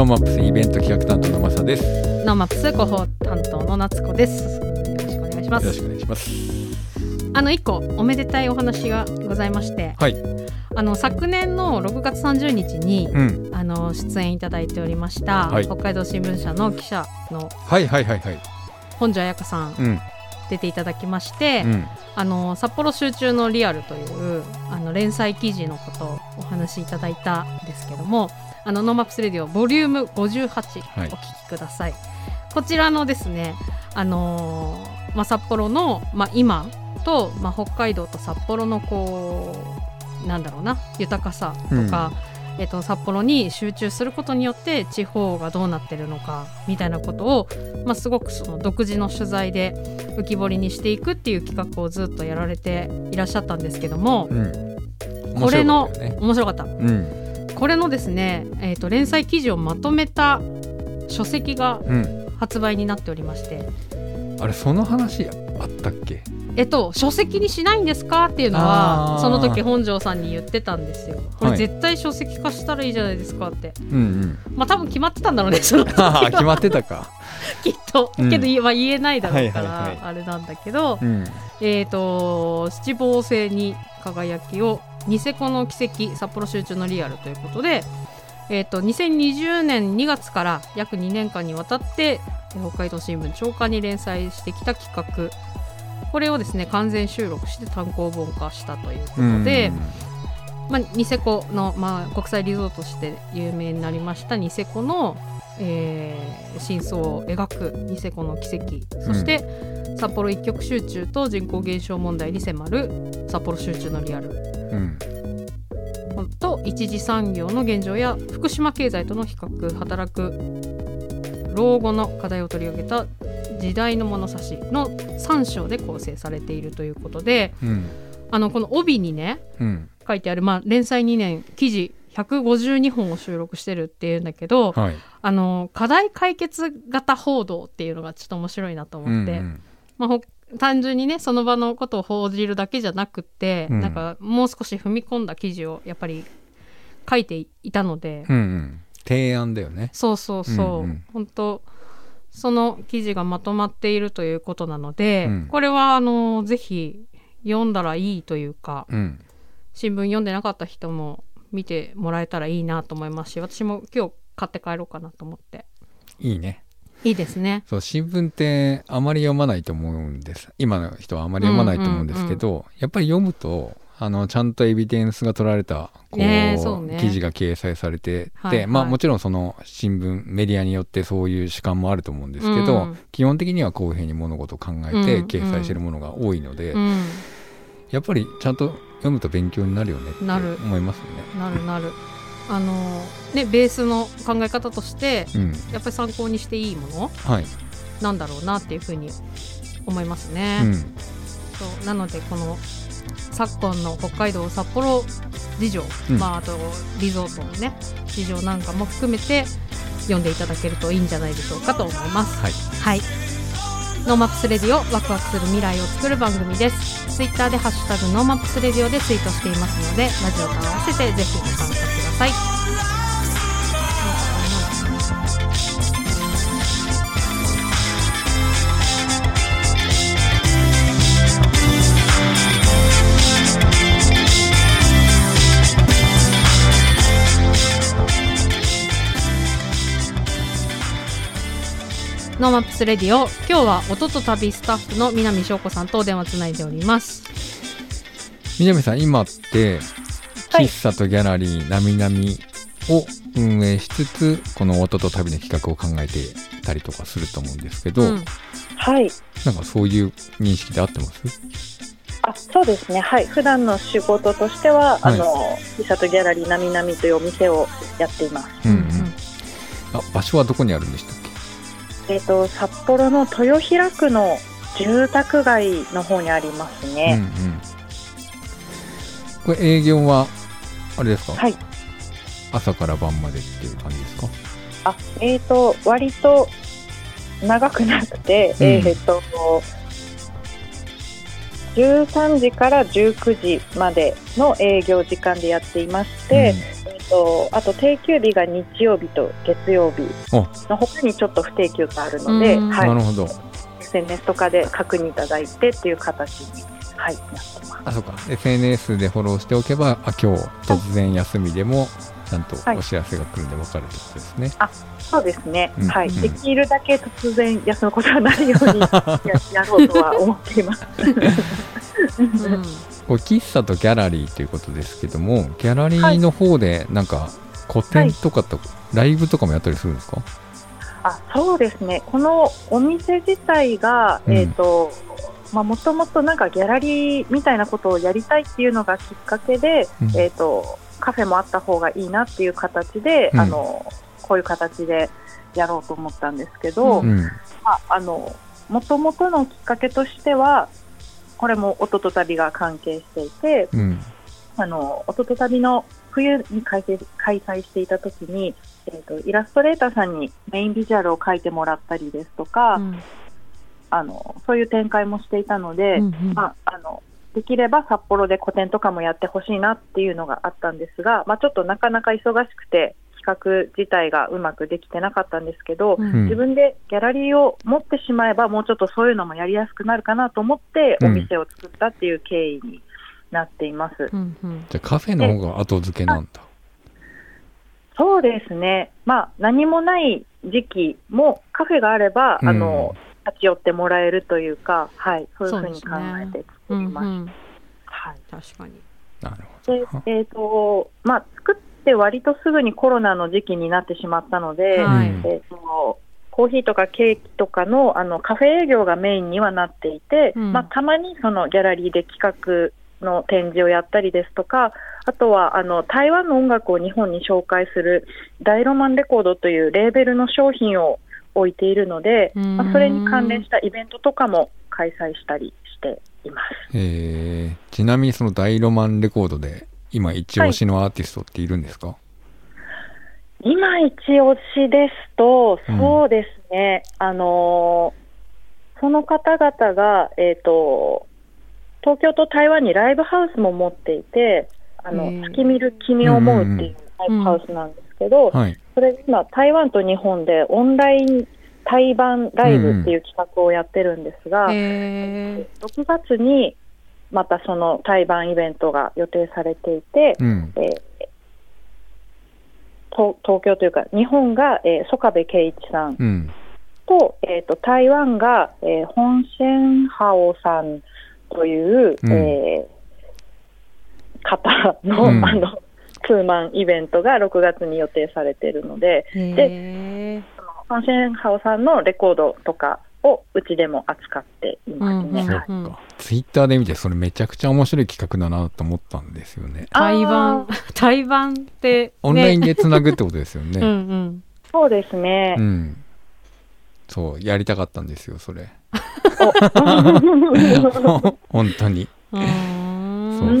ノーマップスイベント企画担当のマサです。ノーマップス広報担当の夏子です。よろしくお願いします。よろしくお願いします。1個おめでたいお話がございまして、はい、昨年の6月30日に、出演いただいておりました、北海道新聞社の記者の本庄彩香さん、出ていただきまして、札幌集中のリアルという連載記事のことをお話しいただいたんですけども、ノーマップスレディオボリューム58、お聞きください。こちらのですね、札幌の、今と、北海道と札幌の豊かさとか、札幌に集中することによって地方がどうなってるのかみたいなことを、すごくその独自の取材で浮き彫りにしていくっていう企画をずっとやられていらっしゃったんですけども、これの面白かった、これのですね、連載記事をまとめた書籍が発売になっておりまして、あれその話あったっけ？書籍にしないんですかっていうのはその時本庄さんに言ってたんですよ。これ絶対書籍化したらいいじゃないですかって、多分決まってたんだろうね、その時は。決まってたかきっと、けど、言えないだろうから、あれなんだけど、七芒星に輝きをニセコの奇跡札幌集中のリアルということで、2020年2月から約2年間にわたって北海道新聞朝刊に連載してきた企画、これをですね完全収録して単行本化したということで、ニセコの、国際リゾートとして有名になりましたニセコの、真相を描くニセコの奇跡、そして、札幌一極集中と人口減少問題に迫る札幌集中のリアル、と一次産業の現状や福島経済との比較、働く老後の課題を取り上げた時代の物差しの3章で構成されているということで、この帯にね、書いてある、連載2年記事152本を収録してるっていうんだけど、課題解決型報道っていうのがちょっと面白いなと思って、単純にねその場のことを報じるだけじゃなくて、なんかもう少し踏み込んだ記事をやっぱり書いていたので、提案だよね。本当その記事がまとまっているということなので、これはぜひ読んだらいいというか、新聞読んでなかった人も見てもらえたらいいなと思いますし、私も今日買って帰ろうかなと思って。いいね。いいですね。そう、新聞ってあまり読まないと思うんです。今の人はあまり読まないと思うんですけど、やっぱり読むとちゃんとエビデンスが取られた記事が掲載されてて、もちろんその新聞メディアによってそういう主観もあると思うんですけど、基本的には公平に物事を考えて掲載してるものが多いので、やっぱりちゃんと読むと勉強になるよねって思いますよね。なるベースの考え方として、やっぱり参考にしていいもの、なんだろうなっていうふうに思いますね、そうなのでこの昨今の北海道札幌事情、あとリゾートのね事情なんかも含めて読んでいただけるといいんじゃないでしょうかと思います。ノーマップスレディオ、ワクワクする未来を作る番組です。ツイッターでハッシュタグノーマップスレディオでツイートしていますので、ラジオと合わせてぜひご参加ください。ノーマップスレディオ、今日は音と旅スタッフの南翔子さんとお電話つないでおります。南さん、今って喫茶とギャラリーなみなみを運営しつつ、この音と旅の企画を考えてたりとかすると思うんですけど、なんかそういう認識で合ってます？そうですね、普段の仕事としては、喫茶とギャラリーなみなみというお店をやっています。場所はどこにあるんでしたっけ？札幌の豊平区の住宅街の方にありますね。これ営業はあれですか？朝から晩までっていう感じですか？割と長くなくて、13時から19時までの営業時間でやっていまして、あと定休日が日曜日と月曜日の他にちょっと不定休があるので、はい、なるほど、 SNS とかで確認いただいてっていう形に、はい、なってます。あ、そうか、 SNS でフォローしておけば、あ、今日突然休みでもちゃんとお知らせが来るんで分かるということですね、はい、あ、そうですね、うん、はい、できるだけ突然休むことはないように やろうとは思っています、うん、喫茶とギャラリーということですけども、ギャラリーの方でなんか個展とかと、はい、ライブとかもやったりするんですか？あ、そうですね、このお店自体が、もともとなんかギャラリーみたいなことをやりたいっていうのがきっかけで、カフェもあった方がいいなっていう形で、こういう形でやろうと思ったんですけど、もともとのきっかけとしては、これも音と旅が関係していて、音と旅の冬に開催していた時に、イラストレーターさんにメインビジュアルを描いてもらったりですとか、そういう展開もしていたので、できれば札幌で個展とかもやってほしいなっていうのがあったんですが、ちょっとなかなか忙しくて企画自体がうまくできてなかったんですけど、自分でギャラリーを持ってしまえば、もうちょっとそういうのもやりやすくなるかなと思ってお店を作ったっていう経緯になっています、じゃあカフェの方が後付けなんだ。そうですね、何もない時期もカフェがあれば、立ち寄ってもらえるというか、そういうふうに考えて作りました。確かに。なるほど。で、作って割とすぐにコロナの時期になってしまったので、コーヒーとかケーキとかの、カフェ営業がメインにはなっていて、たまにそのギャラリーで企画の展示をやったりですとか、あとは台湾の音楽を日本に紹介する大ロマンレコードというレーベルの商品を置いているので、それに関連したイベントとかも開催したりしています。ちなみにその大ロマンレコードで今一押しのアーティストっているんですか？今一押しですと、そうですね、その方々が、東京と台湾にライブハウスも持っていて、月見る君を思うっていうライブハウスなんですけど、それ今台湾と日本でオンライン対バンライブっていう企画をやってるんですが、6月にまたその対バンイベントが予定されていて、東京というか日本が、曽我部圭一さん と、台湾が、ホン・シェンハオさんという、方の、ツーマンイベントが6月に予定されているので、ファンシェンハオさんのレコードとかをうちでも扱っていますね。ツイッターで見て、それめちゃくちゃ面白い企画だなと思ったんですよね。対バンって、ね、オンラインでつなぐってことですよね。そうですね、そうやりたかったんですよ、それ。本当にそう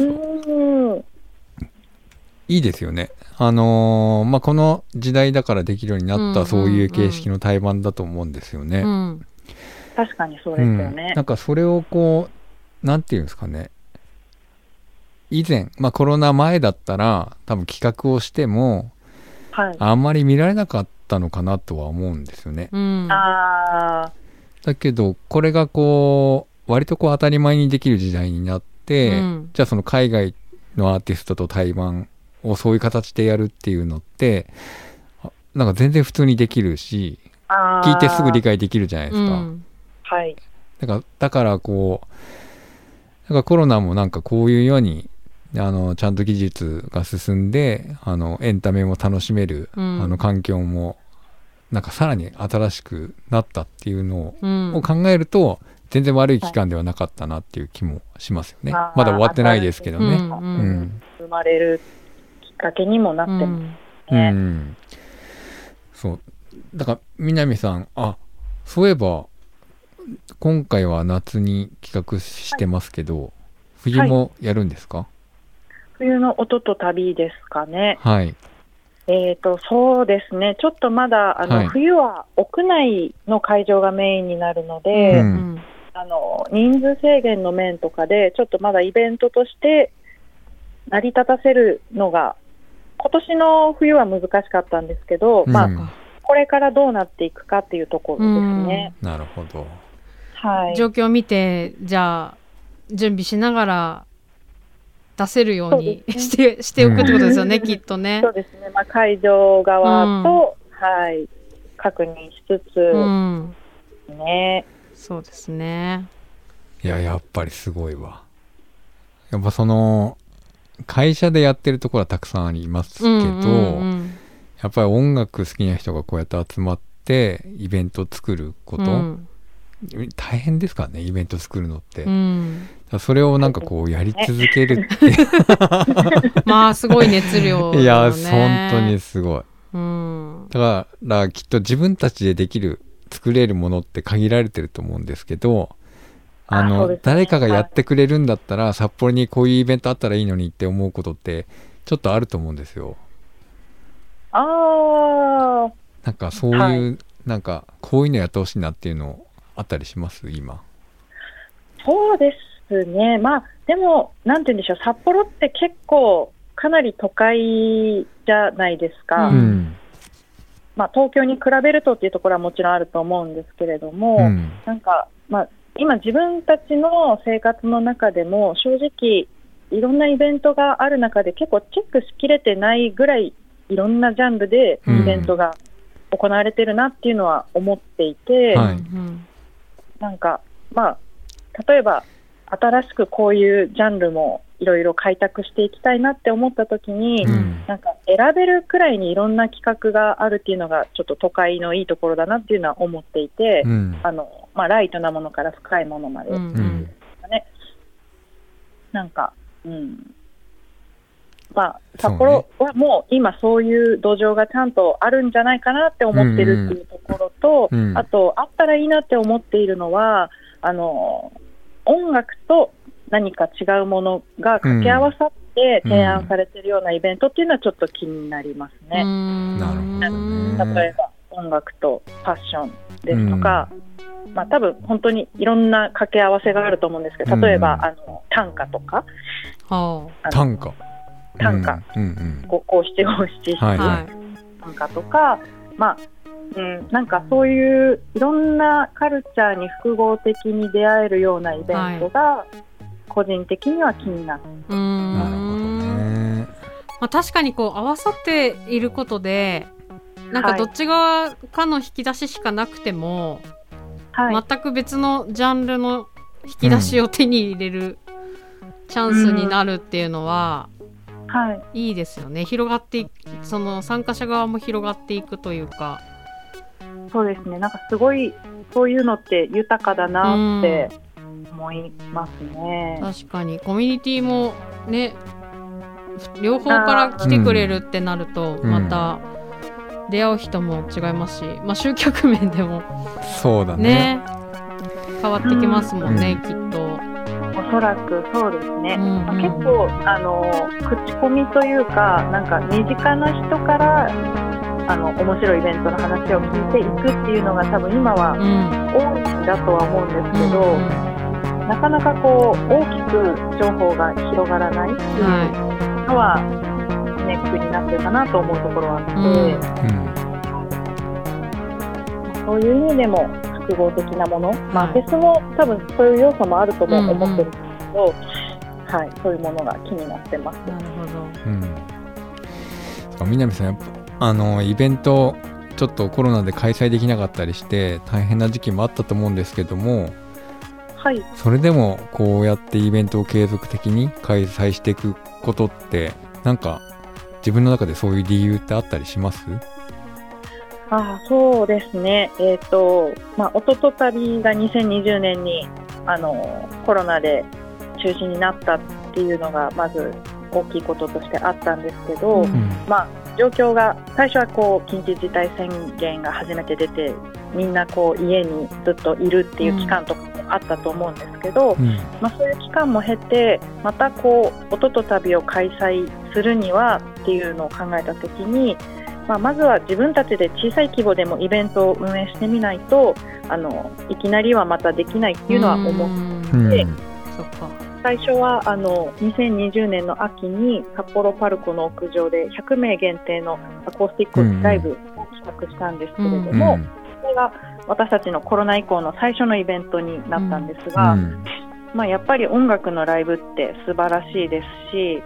いいですよね。この時代だからできるようになった、そういう形式の対バンだと思うんですよね、確かにそうですよね、なんかそれをこう、なんていうんですかね、以前、コロナ前だったら多分企画をしても、あんまり見られなかったのかなとは思うんですよね、だけどこれがこう割とこう当たり前にできる時代になって、じゃあその海外のアーティストと対バンをそういう形でやるっていうのって、なんか全然普通にできるし、聞いてすぐ理解できるじゃないですか、だからこう、コロナもなんかこういうようにちゃんと技術が進んで、エンタメも楽しめる、環境もなんかさらに新しくなったっていうのを、考えると全然悪い期間ではなかったなっていう気もしますよね、まだ終わってないですけどね、生まれるきっかけにもなってますね、そうだから南さん、そういえば今回は夏に企画してますけど、冬もやるんですか？冬の音と旅ですかね。そうですね、ちょっとまだ冬は屋内の会場がメインになるので、人数制限の面とかでちょっとまだイベントとして成り立たせるのが今年の冬は難しかったんですけど、まあ、これからどうなっていくかっていうところですね。なるほど、はい、状況を見てじゃあ準備しながら出せるようにしておくってことですよね、きっとね。そうですね、まあ、会場側と、はい、確認しつつ、ね、そうですね。いや、やっぱりすごいわ。やっぱその会社でやってるところはたくさんありますけど、やっぱり音楽好きな人がこうやって集まってイベントを作ること、大変ですからね、イベント作るのって、それをなんかこうやり続けるってまあすごい熱量だよね。いや本当にすごい、だからきっと自分たちでできる作れるものって限られてると思うんですけど、ね、誰かがやってくれるんだったら、札幌にこういうイベントあったらいいのにって思うことってちょっとあると思うんですよ。あ、なんかそういう、なんかこういうのやってほしいなっていうのをあったりします今。そうですね、まあ、でもなんて言うんでしょう、札幌って結構かなり都会じゃないですか、まあ、東京に比べるとっていうところはもちろんあると思うんですけれども、なんか、まあ、今自分たちの生活の中でも正直いろんなイベントがある中で結構チェックしきれてないぐらいいろんなジャンルでイベントが行われてるなっていうのは思っていて、なんか、まあ、例えば新しくこういうジャンルもいろいろ開拓していきたいなって思った時に、なんか選べるくらいにいろんな企画があるっていうのがちょっと都会のいいところだなっていうのは思っていて、まあ、ライトなものから深いものまで、なんか、まあ、札幌はもう今そういう土壌がちゃんとあるんじゃないかなって思ってるっていうところと、あとあったらいいなって思っているのは、音楽と何か違うものが掛け合わさって提案されてるようなイベントっていうのはちょっと気になりますね。なるほどね。例えば音楽とファッションですとか、まあ、多分本当にいろんな掛け合わせがあると思うんですけど、例えば、短歌とか、短歌五七五七短歌とか、まあ、なんかそういういろんなカルチャーに複合的に出会えるようなイベントが個人的には気になる。なるほどね。まあ、確かにこう合わさっていることでなんかどっち側かの引き出ししかなくても、全く別のジャンルの引き出しを手に入れるチャンスになるっていうのは、いいですよね。広がっていく、その参加者側も広がっていくというか。そうですね、なんかすごいそういうのって豊かだなって思いますね。確かにコミュニティもね、両方から来てくれるってなると、また出会う人も違いますし、まあ、集客面でもそうだね、変わってきますもんね、きっと。おそらくそうですね、まあ、結構口コミというか、なんか身近な人から面白いイベントの話を聞いていくっていうのが多分今は多いんだとは思うんですけど、なかなかこう大きく情報が広がらないっていうのはネックになってるかなと思うところはあって、そういう意味でも複合的なもの、まあ、フェスも多分そういう要素もあるとも思ってるんですけど、そういうものが気になってます。なるほど、南さん、やっぱイベントちょっとコロナで開催できなかったりして大変な時期もあったと思うんですけども、それでもこうやってイベントを継続的に開催していくことって、なんか自分の中でそういう理由ってあったりします？そうですね、おととたびが2020年にコロナで中止になったっていうのがまず大きいこととしてあったんですけど、まあ状況が最初はこう緊急事態宣言が初めて出て、みんなこう家にずっといるっていう期間とかもあったと思うんですけど、まあ、そういう期間も経てまたこう音と旅を開催するにはっていうのを考えたときに、まずは自分たちで小さい規模でもイベントを運営してみないといきなりはまたできないっていうのは思って、最初は2020年の秋に札幌パルコの屋上で100名限定のアコースティックライブを企画したんですけれども、それが私たちのコロナ以降の最初のイベントになったんですが、やっぱり音楽のライブって素晴らしいですし、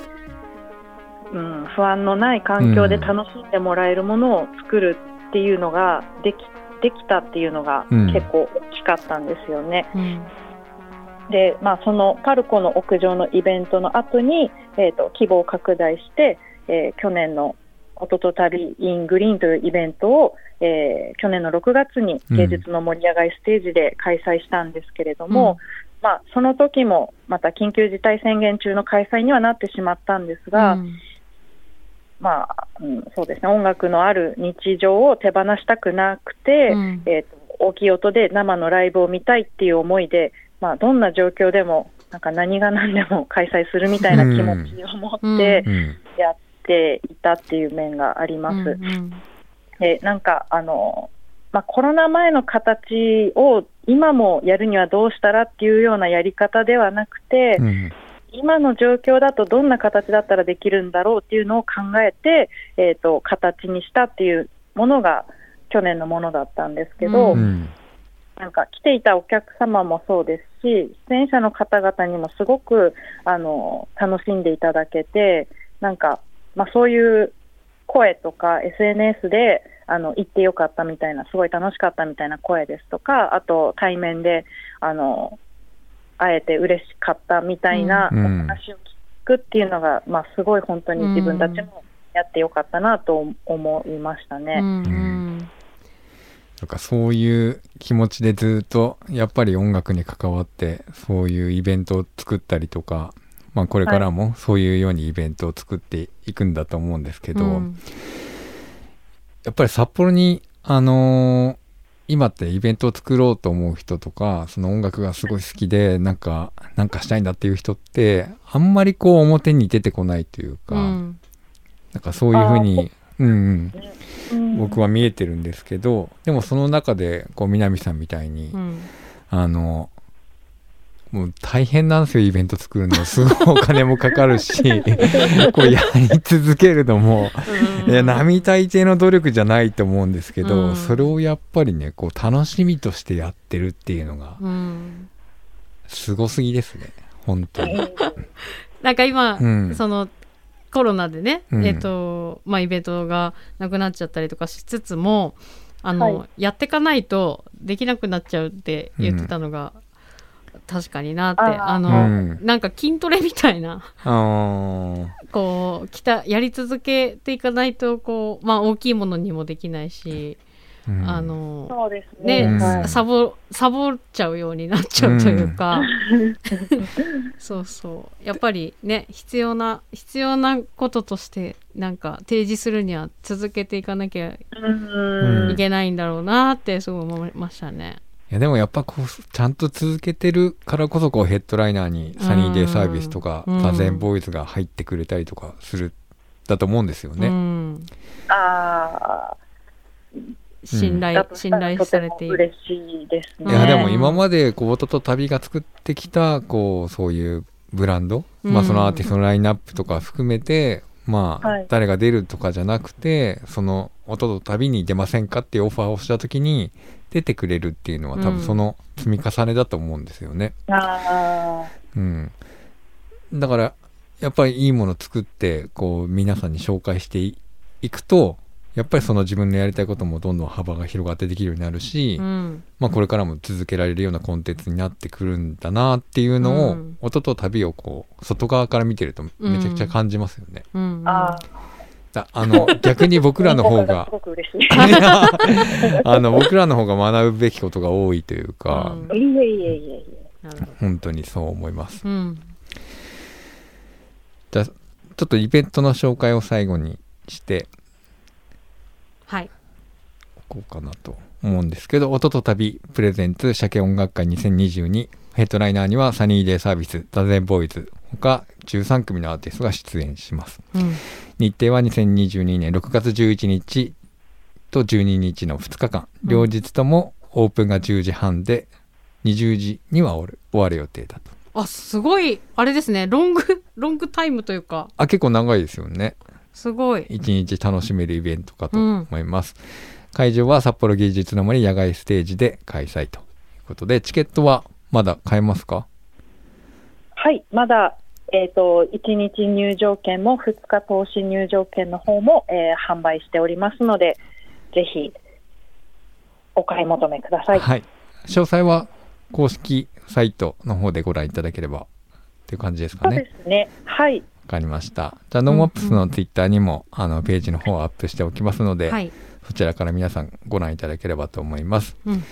不安のない環境で楽しんでもらえるものを作るっていうのができたっていうのが結構大きかったんですよね。で、そのパルコの屋上のイベントの後に、規模を拡大して、去年のおととたびイングリーンというイベントを、去年の6月に芸術の盛り上がりステージで開催したんですけれども、その時もまた緊急事態宣言中の開催にはなってしまったんですが、そうですね、音楽のある日常を手放したくなくて、大きい音で生のライブを見たいっていう思いで、どんな状況でもなんか何が何でも開催するみたいな気持ちを持ってやっていたっていう面があります。で、なんかコロナ前の形を今もやるにはどうしたらっていうようなやり方ではなくて、今の状況だとどんな形だったらできるんだろうっていうのを考えて、形にしたっていうものが去年のものだったんですけど、なんか来ていたお客様もそうですし、出演者の方々にもすごく楽しんでいただけて、なんか、そういう声とか SNS で行ってよかったみたいな、すごい楽しかったみたいな声ですとか、あと対面で会えて嬉しかったみたいなお話を聞くっていうのが、すごい本当に自分たちもやってよかったなと思いましたね。なんかそういう気持ちでずっとやっぱり音楽に関わってそういうイベントを作ったりとか、これからもそういうようにイベントを作っていくんだと思うんですけど、やっぱり札幌に今ってイベントを作ろうと思う人とか、その音楽がすごい好きでなんかしたいんだっていう人ってあんまりこう表に出てこないというか、なんかそういうふうに僕は見えてるんですけど、でもその中でこう南さんみたいに、もう大変なんですよ、イベント作るのすごいお金もかかるしこうやり続けるのも、いや並大抵の努力じゃないと思うんですけど、それをやっぱりねこう楽しみとしてやってるっていうのがすごすぎですね、本当になんか今、そのコロナでね、イベントがなくなっちゃったりとかしつつもやってかないとできなくなっちゃうって言ってたのが、確かになってなんか筋トレみたいなこうやり続けていかないとこう、大きいものにもできないし、そうですね、サボっちゃうようになっちゃうというか、そうそう、やっぱりね必要なこととしてなんか提示するには続けていかなきゃいけないんだろうなってすごい思いましたね。いやでもやっぱこうちゃんと続けてるからこそこうヘッドライナーにサニーデイサービスとかザゼンボーイズが入ってくれたりとかするだと思うんですよね。信頼されている。嬉しいですね。いやでも今までこう音と旅が作ってきたこうそういうブランド、そのアーティストのラインナップとか含めて、誰が出るとかじゃなくて、その音と旅に出ませんかっていうオファーをしたときに出てくれるっていうのは多分その積み重ねだと思うんですよね。だからやっぱりいいものを作ってこう皆さんに紹介していくと、やっぱりその自分のやりたいこともどんどん幅が広がってできるようになるし、これからも続けられるようなコンテンツになってくるんだなっていうのを、音と旅をこう外側から見てるとめちゃくちゃ感じますよね。逆に僕らの方が学ぶべきことが多いというか、本当にそう思います。じゃあちょっとイベントの紹介を最後にしてこうかなと思うんですけど、音と旅プレゼンツ鮭音楽会2022、ヘッドライナーにはサニーデイサービス、ザゼンボーイズ、他13組のアーティストが出演します、うん、日程は2022年6月11日と12日の2日間、両日ともオープンが10時半で20時には終わる予定だと。あ、すごいあれですね、ロングタイムというか、あ、結構長いですよね。すごい一日楽しめるイベントかと思います、うん、会場は札幌芸術の森野外ステージで開催ということで、チケットはまだ買えますか？はい、まだ、1日入場券も2日投資入場券の方も、販売しておりますので、ぜひお買い求めください、はい、詳細は公式サイトの方でご覧いただければという感じですかね。そうですね、はい、わかりました。じゃあノーマップスのツイッターにも、うんうん、ページの方をアップしておきますので、はい、そちらから皆さんご覧いただければと思います、うん、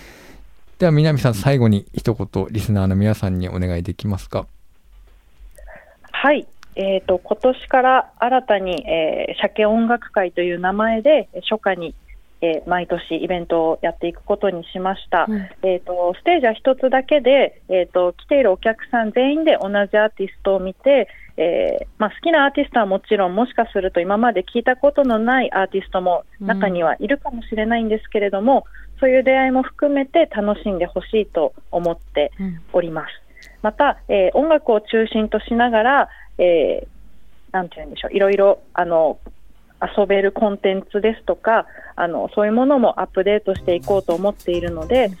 では南さん、最後に一言リスナーの皆さんにお願いできますか？はい、今年から新たに、鮭音楽会という名前で初夏に毎年イベントをやっていくことにしました、うん、ステージは一つだけで、来ているお客さん全員で同じアーティストを見て、好きなアーティストはもちろん、もしかすると今まで聞いたことのないアーティストも中にはいるかもしれないんですけれども、うん、そういう出会いも含めて楽しんでほしいと思っております、うん、また、音楽を中心としながら、なんて言うんでしょう、いろいろ遊べるコンテンツですとか、そういうものもアップデートしていこうと思っているので、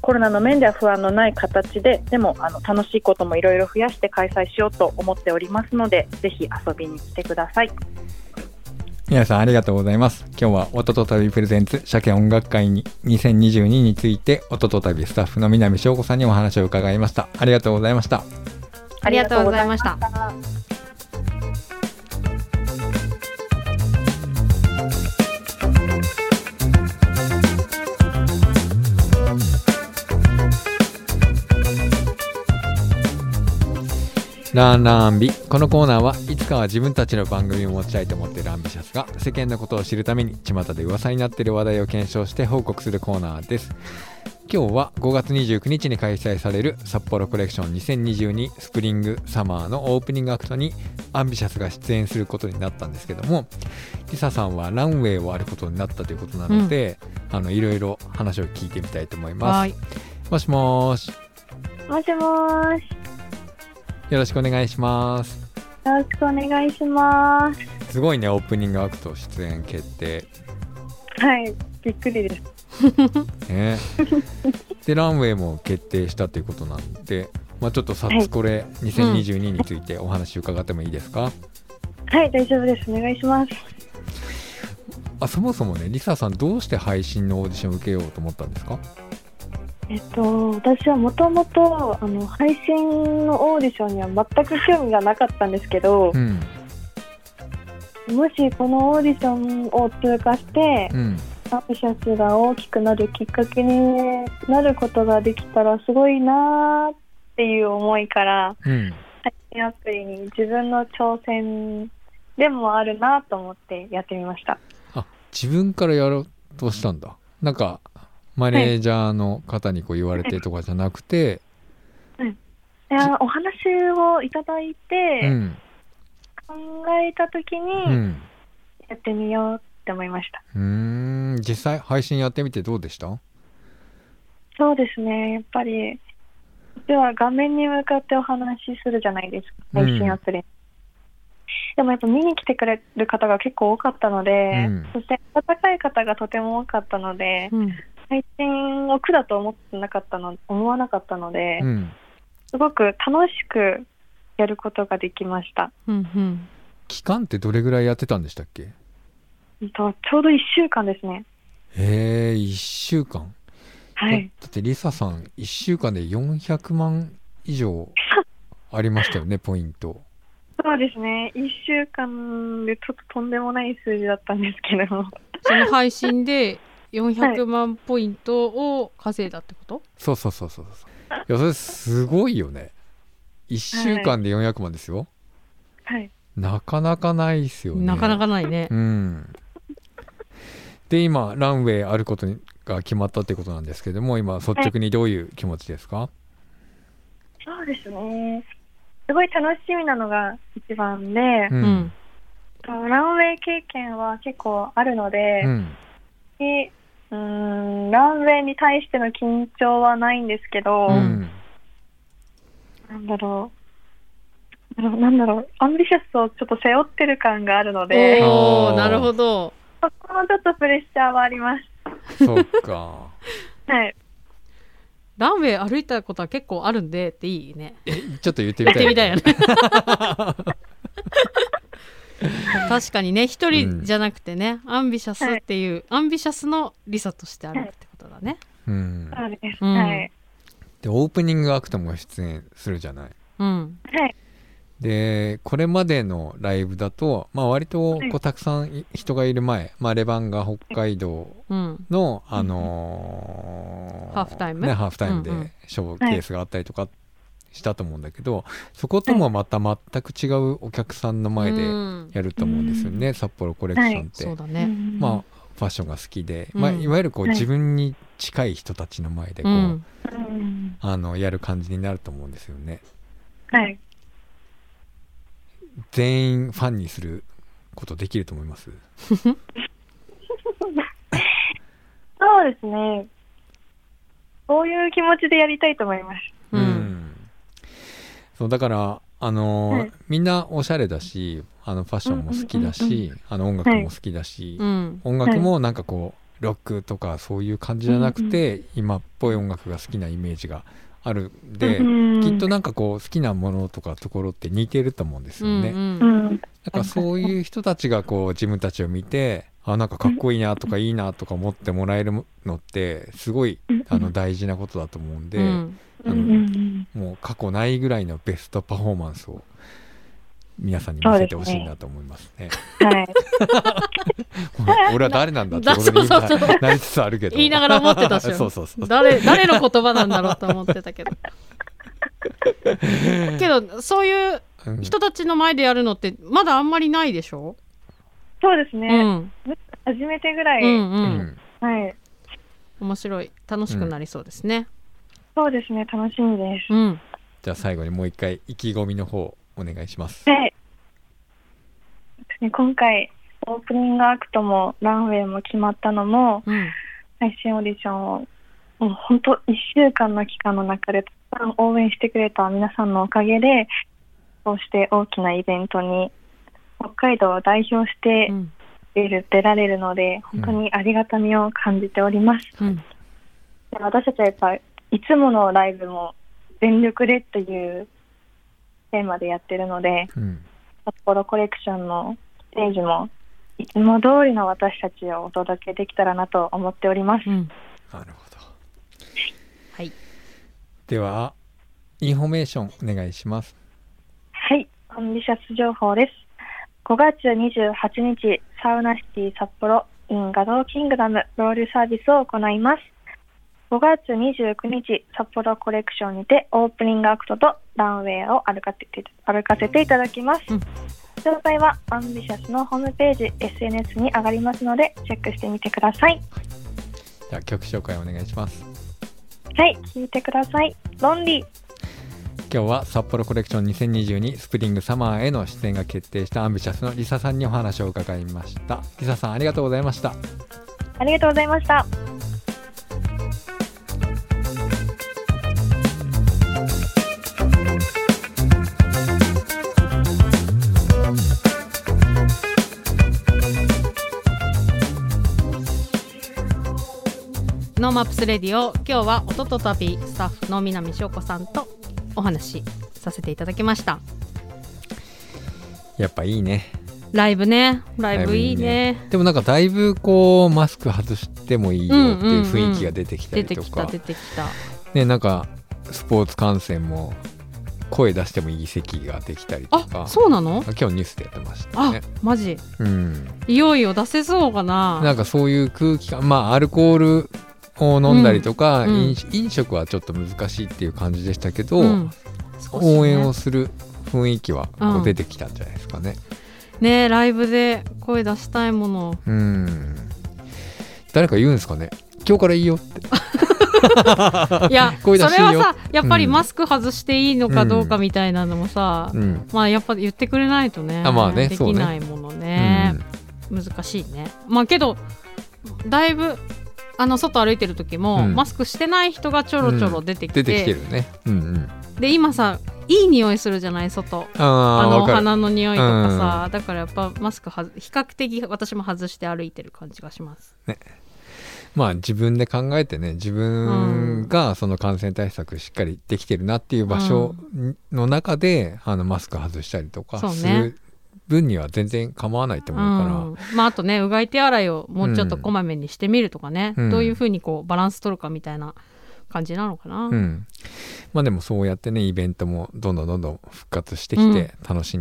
コロナの面では不安のない形で、でも楽しいこともいろいろ増やして開催しようと思っておりますので、ぜひ遊びに来てください。皆さんありがとうございます。今日は音と旅プレゼンツ鮭音楽会に2022について、音と旅スタッフの南翔子さんにお話を伺いました。ありがとうございました。ありがとうございました。ランランビ、このコーナーはいつかは自分たちの番組を持ちたいと思っているアンビシャスが世間のことを知るために巷で噂になっている話題を検証して報告するコーナーです。今日は5月29日に開催される札幌コレクション2022スプリングサマーのオープニングアクトにアンビシャスが出演することになったんですけども、LiSAさんはランウェイを歩くことになったということなので、うん、いろいろ話を聞いてみたいと思います。はい、もしもし。もしもし、よろしくお願いします。よろしくお願いします。すごいね、オープニングアクト出演決定。はい、びっくりですねでランウェイも決定したということなんで、ちょっとサツコレ2022についてお話伺ってもいいですか？はい、はい、大丈夫です、お願いします。そもそもね、LiSAさんどうして配信のオーディションを受けようと思ったんですか？私はもともと配信のオーディションには全く興味がなかったんですけど、うん、もしこのオーディションを通過して、うん、アンビシャスが大きくなるきっかけになることができたらすごいなっていう思いから、うん、配信アプリに自分の挑戦でもあるなと思ってやってみました。あ、自分からやろうとしたんだ。なんかマネージャーの方に言われてとかじゃなくて、はいはい、いや、お話をいただいて、うん、考えたときにやってみようって思いました。実際配信やってみてどうでした？そうですね、やっぱりでは画面に向かってお話しするじゃないですか、配信アプリ、うん、でもやっぱ見に来てくれる方が結構多かったので、うん、そして温かい方がとても多かったので、うん、配信を苦だと思わなかったので、うん、すごく楽しくやることができました、うんうん、期間ってどれぐらいやってたんでしたっけ？ちょうど1週間ですね。へー、1週間、はい、だってLiSAさん1週間で400万以上ありましたよねポイント。そうですね、1週間でちょっととんでもない数字だったんですけどその配信で400万ポイントを稼いだってこと？はい、そう。いや、それすごいよね。1週間で400万ですよ。はい。なかなかないですよね。なかなかないね。うん。で、今ランウェイあることが決まったってことなんですけども、今率直にどういう気持ちですか？はい、そうですね。すごい楽しみなのが一番で、うん、ランウェイ経験は結構あるので、ランウェイに対しての緊張はないんですけど、なんだろうアンビシャスをちょっと背負ってる感があるので、なるほど、そこもちょっとプレッシャーはあります。そっかはい、ランウェイ歩いたことは結構あるんでっていいね。ちょっと言ってみたい、ね、確かにね、一人じゃなくてね、アンビシャスっていう、アンビシャスのLiSAとして歩くってことだね。そうです、はい、でオープニングアクトも出演するじゃない、はい、でこれまでのライブだと、割とこうたくさん人がいる前、レバンガ北海道の、ハーフタイム、ハーフタイムでショーケースがあったりとかしたと思うんだけど、そこともまた全く違うお客さんの前でやると思うんですよね、札幌コレクションって、ファッションが好きで、いわゆるこう自分に近い人たちの前でこう、やる感じになると思うんですよね。はい、全員ファンにすることできると思いますそうですね、そういう気持ちでやりたいと思います。そうだから、みんなおしゃれだし、ファッションも好きだし、音楽も好きだし、音楽もなんかこうロックとかそういう感じじゃなくて、今っぽい音楽が好きなイメージがあるんで、きっとなんかこう好きなものとかところって似てると思うんですよね。だからそういう人たちがこう自分たちを見て、あ、なんかかっこいいなとかいいなとか思ってもらえるのってすごい大事なことだと思うんで、もう過去ないぐらいのベストパフォーマンスを皆さんに見せてほしいなと思いますね。俺は誰なんだってことに今なりつつあるけど言いながら思ってたしそう 誰の言葉なんだろうと思ってたけどけどそういう人たちの前でやるのってまだあんまりないでしょ。そうですね、初めてぐらい、はい、面白い、楽しくなりそうですね。そうですね、楽しみです、じゃあ最後にもう一回意気込みの方お願いします。はい、今回オープニングアクトもランウェイも決まったのも、配信オーディションをもう本当1週間の期間の中でたくさん応援してくれた皆さんのおかげで、こうして大きなイベントに北海道を代表して出られるので、本当にありがたみを感じております。私たちはやっぱいつものライブも全力でというテーマでやってるので、札幌コレクションのステージもいつも通りの私たちをお届けできたらなと思っております。なるほど、はい、ではインフォメーションお願いします。はい、アンビシャス情報です。5月28日サウナシティ札幌 in 画像キングダムロールサービスを行います。5月29日札幌コレクションにてオープニングアクトとランウェイを歩かせていただきます。詳細はアンビシャスのホームページ SNS に上がりますのでチェックしてみてください。じゃあ曲紹介お願いします。はい、聴いてください。ロンリー。今日は札幌コレクション2022スプリングサマーへの出演が決定したアンビシャスのLiSAさんにお話を伺いました。LiSAさん、ありがとうございました。ありがとうございました。ノーマップスレディオ、今日は音と旅スタッフの南翔子さんとお話しさせていただきました。やっぱいいね、ライブいいね。でもなんかだいぶこうマスク外してもいいよっていう雰囲気が出てきたりとか、出てきたね。なんかスポーツ観戦も声出してもいい席ができたりとか。あ、そうなの？今日ニュースでやってましたね。あ、マジ、いよいよ出せそうかな。なんかそういう空気感、アルコールを飲んだりとか、飲食はちょっと難しいっていう感じでしたけど、応援をする雰囲気はこう出てきたんじゃないですかね。ねえ、ライブで声出したいもの、誰か言うんですかね、今日からいいよっていやそれはさやっぱりマスク外していいのかどうかみたいなのもさ、うん、まあやっぱ言ってくれないと ね、まあ、ねできないもの ね、うん、難しいね。まあけどだいぶ外歩いてる時も、うん、マスクしてない人がちょろちょろ出てきて、うん、出てきてるね、うんうん、で今さいい匂いするじゃない外お花の匂いとかさ、うん、だからやっぱマスクは比較的私も外して歩いてる感じがしますね。まあ自分で考えてね自分がその感染対策しっかりできてるなっていう場所の中で、うん、マスク外したりとかする分には全然構わないと思うから、うん、まああとねうがい手洗いをもうちょっとこまめにしてみるとかね、うん、どういうふうにこうバランス取るかみたいな感じなのかな、うん、まあでもそうやってねイベントもどんどんどんどん復活してきて楽し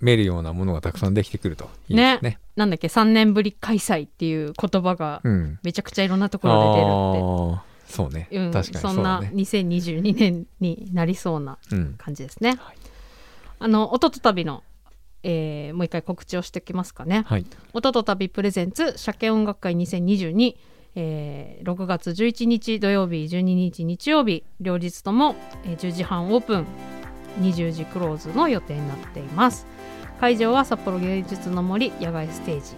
めるようなものがたくさんできてくるといいですね、ね。なんだっけ3年ぶり開催っていう言葉がめちゃくちゃいろんなところで出るって、うん、あそうね、うん、確かに そうだね、そんな2022年になりそうな感じですね、うんはい、音と旅のもう一回告知をしておきますかね、はい、音と旅プレゼンツ鮭音楽会2022、6月11日土曜日12日日曜日両日とも10時半オープン20時クローズの予定になっています。会場は札幌芸術の森野外ステージ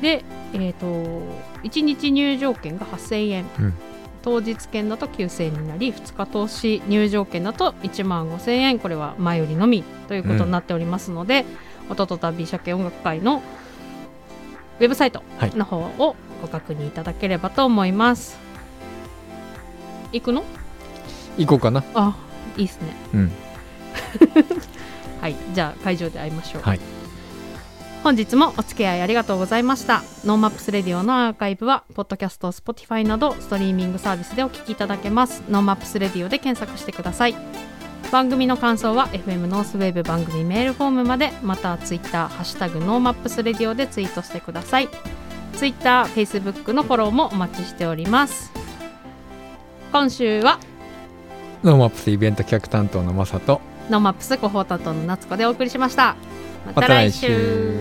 で、1日入場券が8000円、うん、当日券だと9000円になり2日投資入場券だと1万5000円、これは前よりのみということになっておりますので、うん、音と旅鮭音楽会のウェブサイトの方をご確認いただければと思います、はい、行くの？行こうかな。あ、いいですね、うんはい、じゃあ会場で会いましょう、はい、本日もお付き合いありがとうございました。ノーマップスレディオのアーカイブはポッドキャスト、Spotify などストリーミングサービスでお聞きいただけます。ノーマップスレディオで検索してください。番組の感想は FM ノースウェーブ番組メールフォームまで、また Twitter ハッシュタグノーマップスレディオでツイートしてください。 Twitter、Facebook のフォローもお待ちしております。今週はノーマップスイベント企画担当のマサとノーマップス広報担当の夏子でお送りしました。また来週。